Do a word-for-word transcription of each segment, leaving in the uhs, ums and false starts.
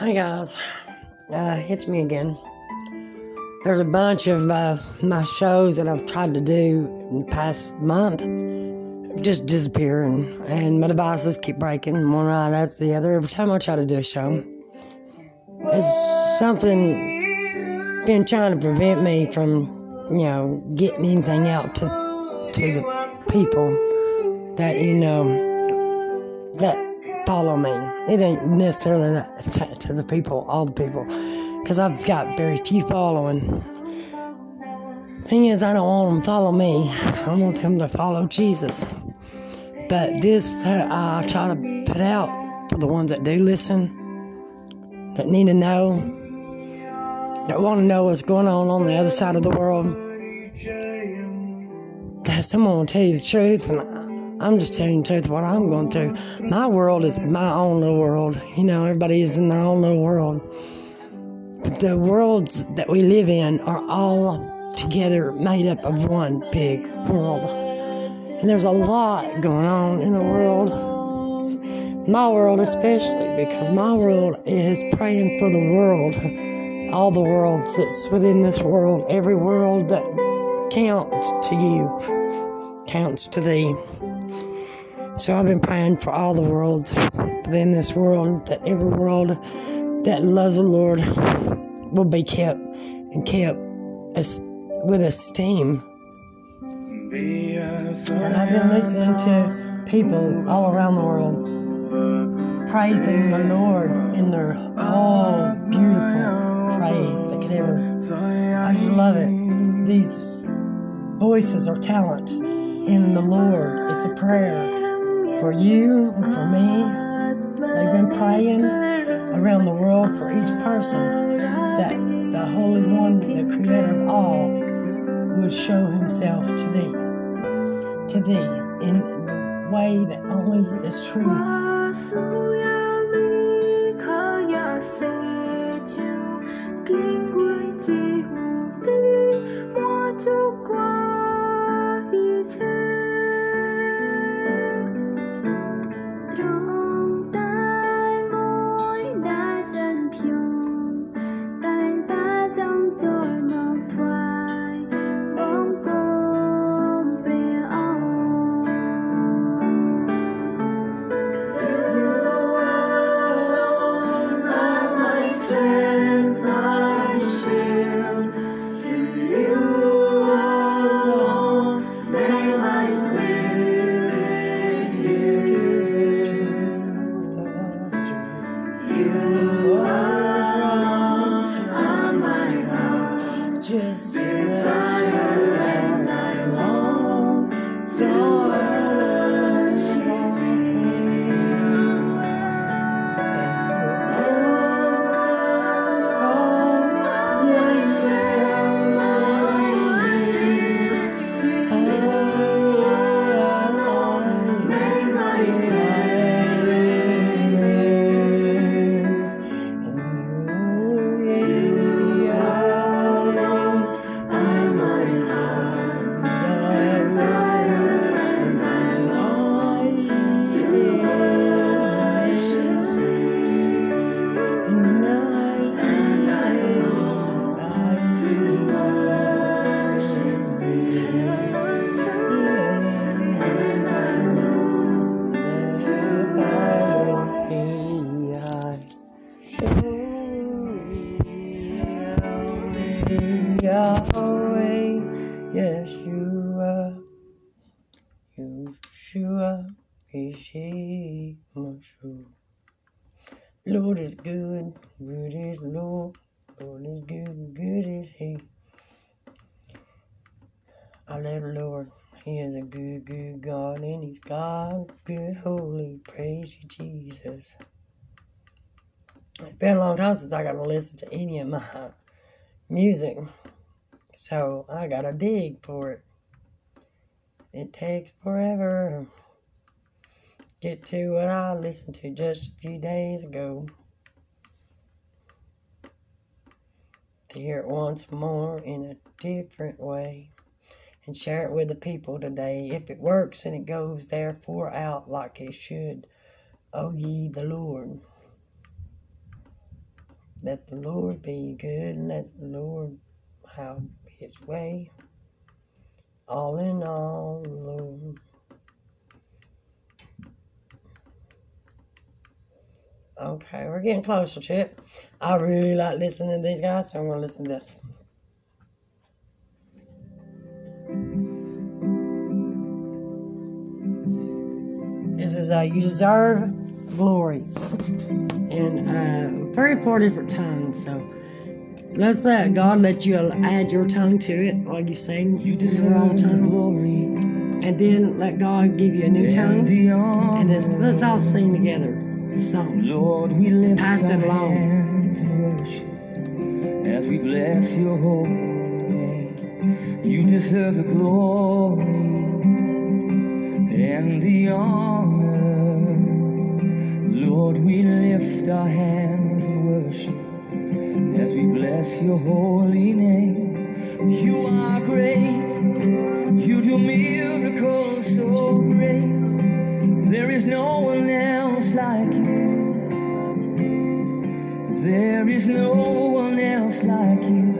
Hi guys, uh, it's me again. There's a bunch of uh, my shows that I've tried to do in the past month just disappearing, and my devices keep breaking one right after the other. Every time I try to do a show, it's something been trying to prevent me from, you know, getting anything out to to the people that, you know, that follow me. It ain't necessarily that to the people, all the people, because I've got very few following. Thing is, I don't want them to follow me. I want them to follow Jesus. But this that I try to put out for the ones that do listen, that need to know, that want to know what's going on on the other side of the world, that someone will tell you the truth. And I, I'm just telling you the truth, what I'm going through. My world is my own little world. You know, everybody is in their own little world. But the worlds that we live in are all together made up of one big world. And there's a lot going on in the world. My world especially, because my world is praying for the world. All the worlds that's within this world, every world that counts to you, counts to thee. So I've been praying for all the worlds within this world, that every world that loves the Lord will be kept and kept with esteem. And I've been listening to people all around the world praising the Lord in their all beautiful praise that could ever. I just love it. These voices are talent in the Lord. It's a prayer. For you and for me, they've been praying around the world for each person that the Holy One, the Creator of all, would show Himself to thee, to thee in the way that only is truth. Yahweh, Yeshua, Yeshua, Yeshua. Lord is good, good is Lord, Lord is good, good is He. I love the Lord. He is a good, good God, and He's God, good, holy. Praise you, Jesus. It's been a long time since I got to listen to any of my music, so I gotta dig for it. It takes forever. Get to what I listened to just a few days ago. To hear it once more in a different way and share it with the people today. If it works and it goes therefore out like it should, O ye the Lord. Let the Lord be good, and let the Lord have his way. All in all, Lord. Okay, we're getting closer, Chip. I really like listening to these guys, so I'm going to listen to this. This is uh, You Deserve Glory. And uh, thirty-four different tongues, so let's let God let you add your tongue to it while you sing you your own tongue. Glory. And then let God give you a new and tongue. And let's, let's all sing together. So, Lord, we lift our hands in worship as we bless your holy name. You deserve the glory and the honor. Lord, we lift our hands in worship as we bless your holy name. You are great. You do miracles so great. There is no one else like you. There is no one else like you.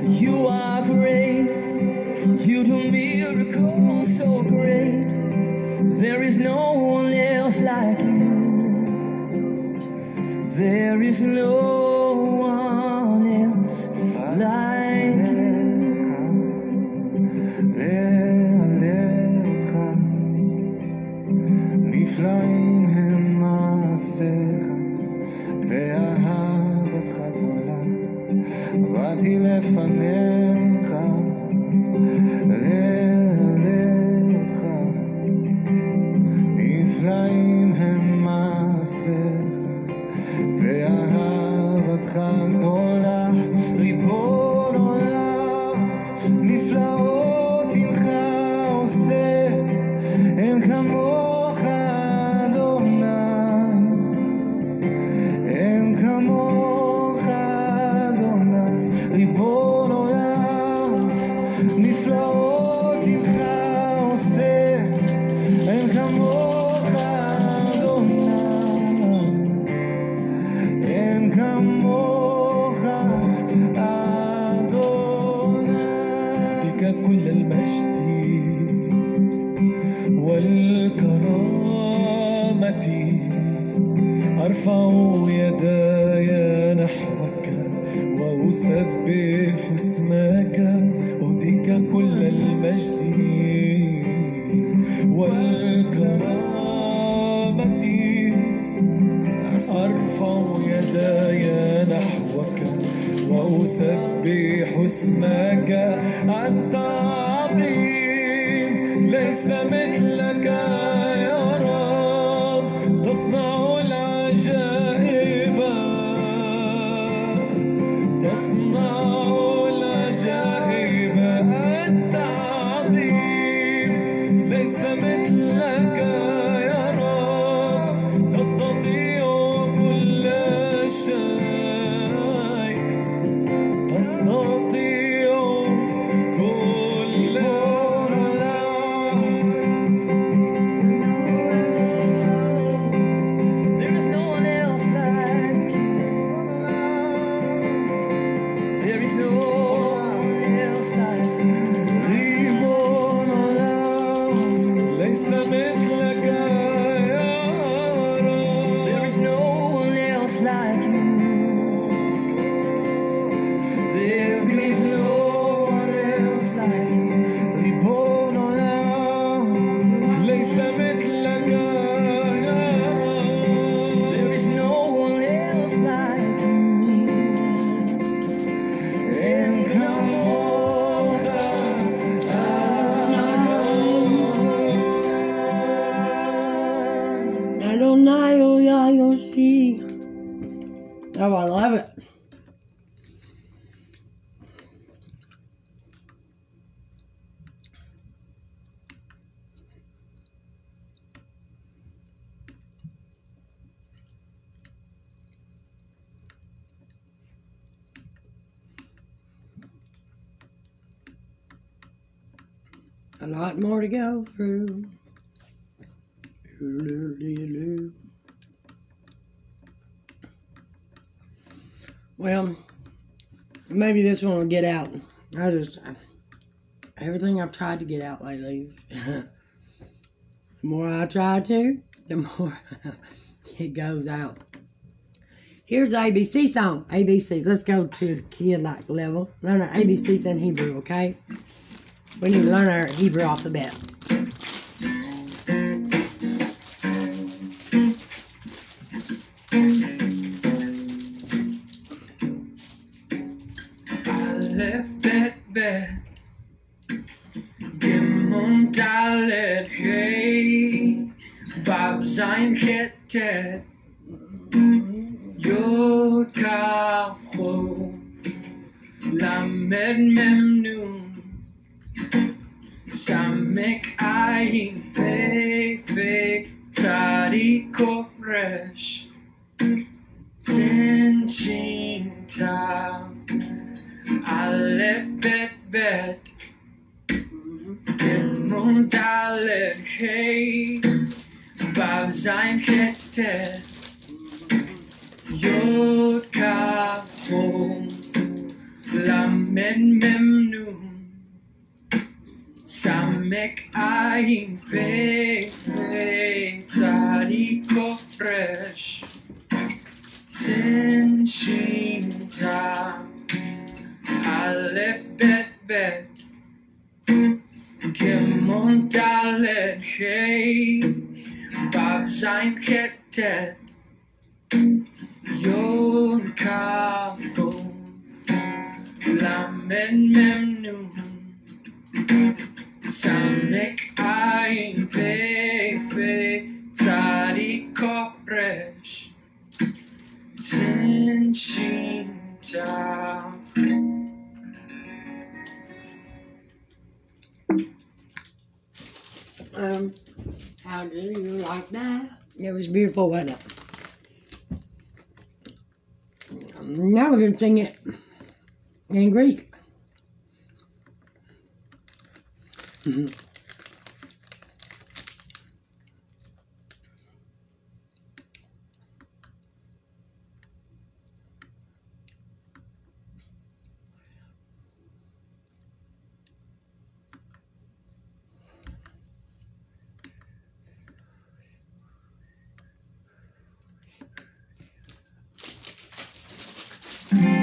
But you are great. You do miracles so great. There is no one else like you. There is no one else like you. There נפלאים הם מעשיך, ואהבתך גדולה. באתי לפניך, להלך. נפלאים הם מעשיך, ואהבתך גדולה. ריבון עולם, נפלאות אינך עושה, אין כמוך. أرفع يداي نحوك وأسبح اسمك أهديك كل المجد والكرامة أرفع يداي نحوك وأسبح اسمك أنت عظيم ليس مثلك يا رب تصنع a lot more to go through. Well, maybe this one will get out. I just, I, everything I've tried to get out lately, the more I try to, the more it goes out. Here's the A B C song. A B C. Let's go to the kid-like level. Learn our A B Cs in Hebrew, okay? We need to learn our Hebrew alphabet. Aleph, Bet, Bet, Gimel, Dalet, Hey, Vav, Zayin, Het, Tet, Yod, Kaf, Chof, Lamed, Mem, Nun, Samek, Ayin, Pei, Pei, Tzadik, Kof, Resh, Sin, Shin, Tav. Aleph, Bet, Bet, Gimel, Dalet, Hey, Vav, Zayin, Het, Tet, Yod, Kaf, Chof, Lamed, Mem, Nun, Samek, Ayin, Pei, Pei, Tzadik, Kof, Resh, Sin, Shin, Tav. Aleph, Bet, Bet, Gimel, Dalet, Hey, Vav, Zayin, Het, Tet, Yod, Kaf, Chof, Lamed, Mem, Nun, Samek, Ayin, Pei, Pei, Tzadik, Kof, Resh, Sin, Shin, Tav. Um, how do you like that? It was beautiful, wasn't it? Now we're going to sing it in Greek. Mm-hmm. Thank you.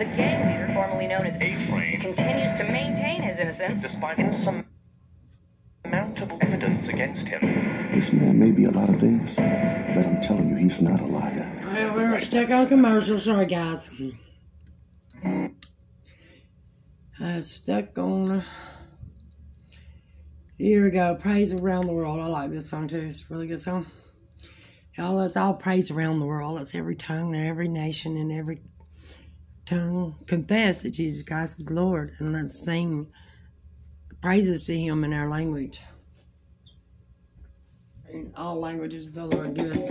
The gang leader, formerly known as A-Train, continues to maintain his innocence despite insurmountable evidence against him. This man may be a lot of things, but I'm telling you, he's not a liar. All right, we're stuck on commercials. Sorry, guys. I'm stuck on... Here we go. Praise Around the World. I like this song, too. It's a really good song. Y'all, it's all praise around the world. It's every tongue and every nation and every... tongue confess that Jesus Christ is Lord, and let's sing praises to Him in our language. In all languages the Lord gives us.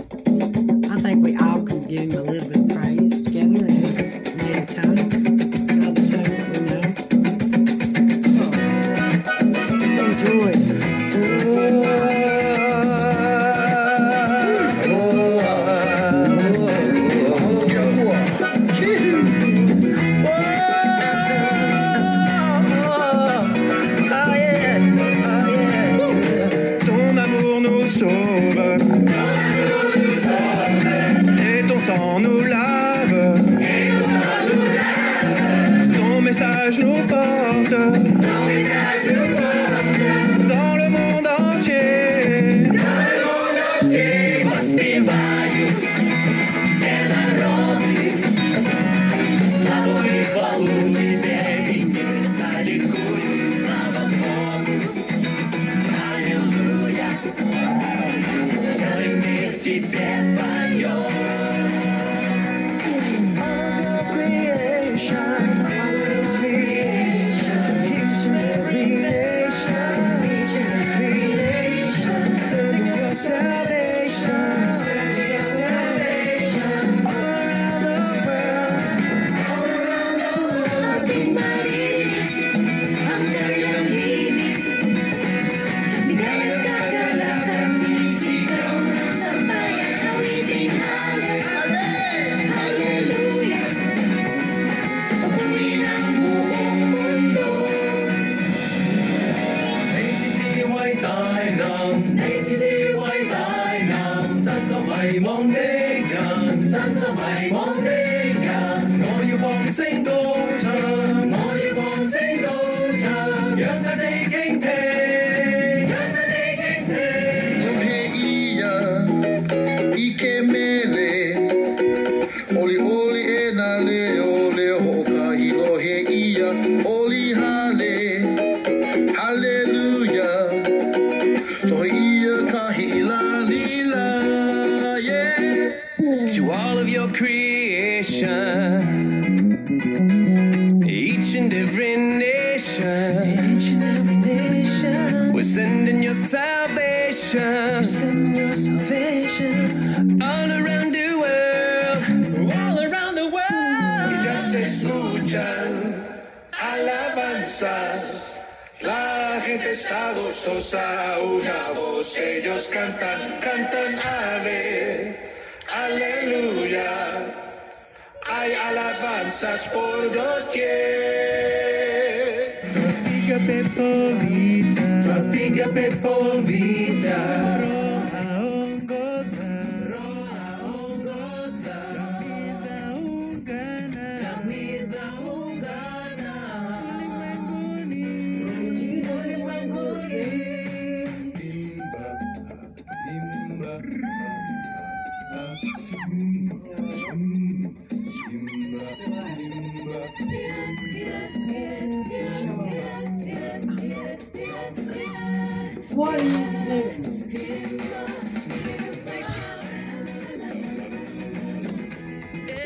I think we all can give Him a little bit of praise together in our native tongue, all the tongues that we know. Oh, enjoy. What?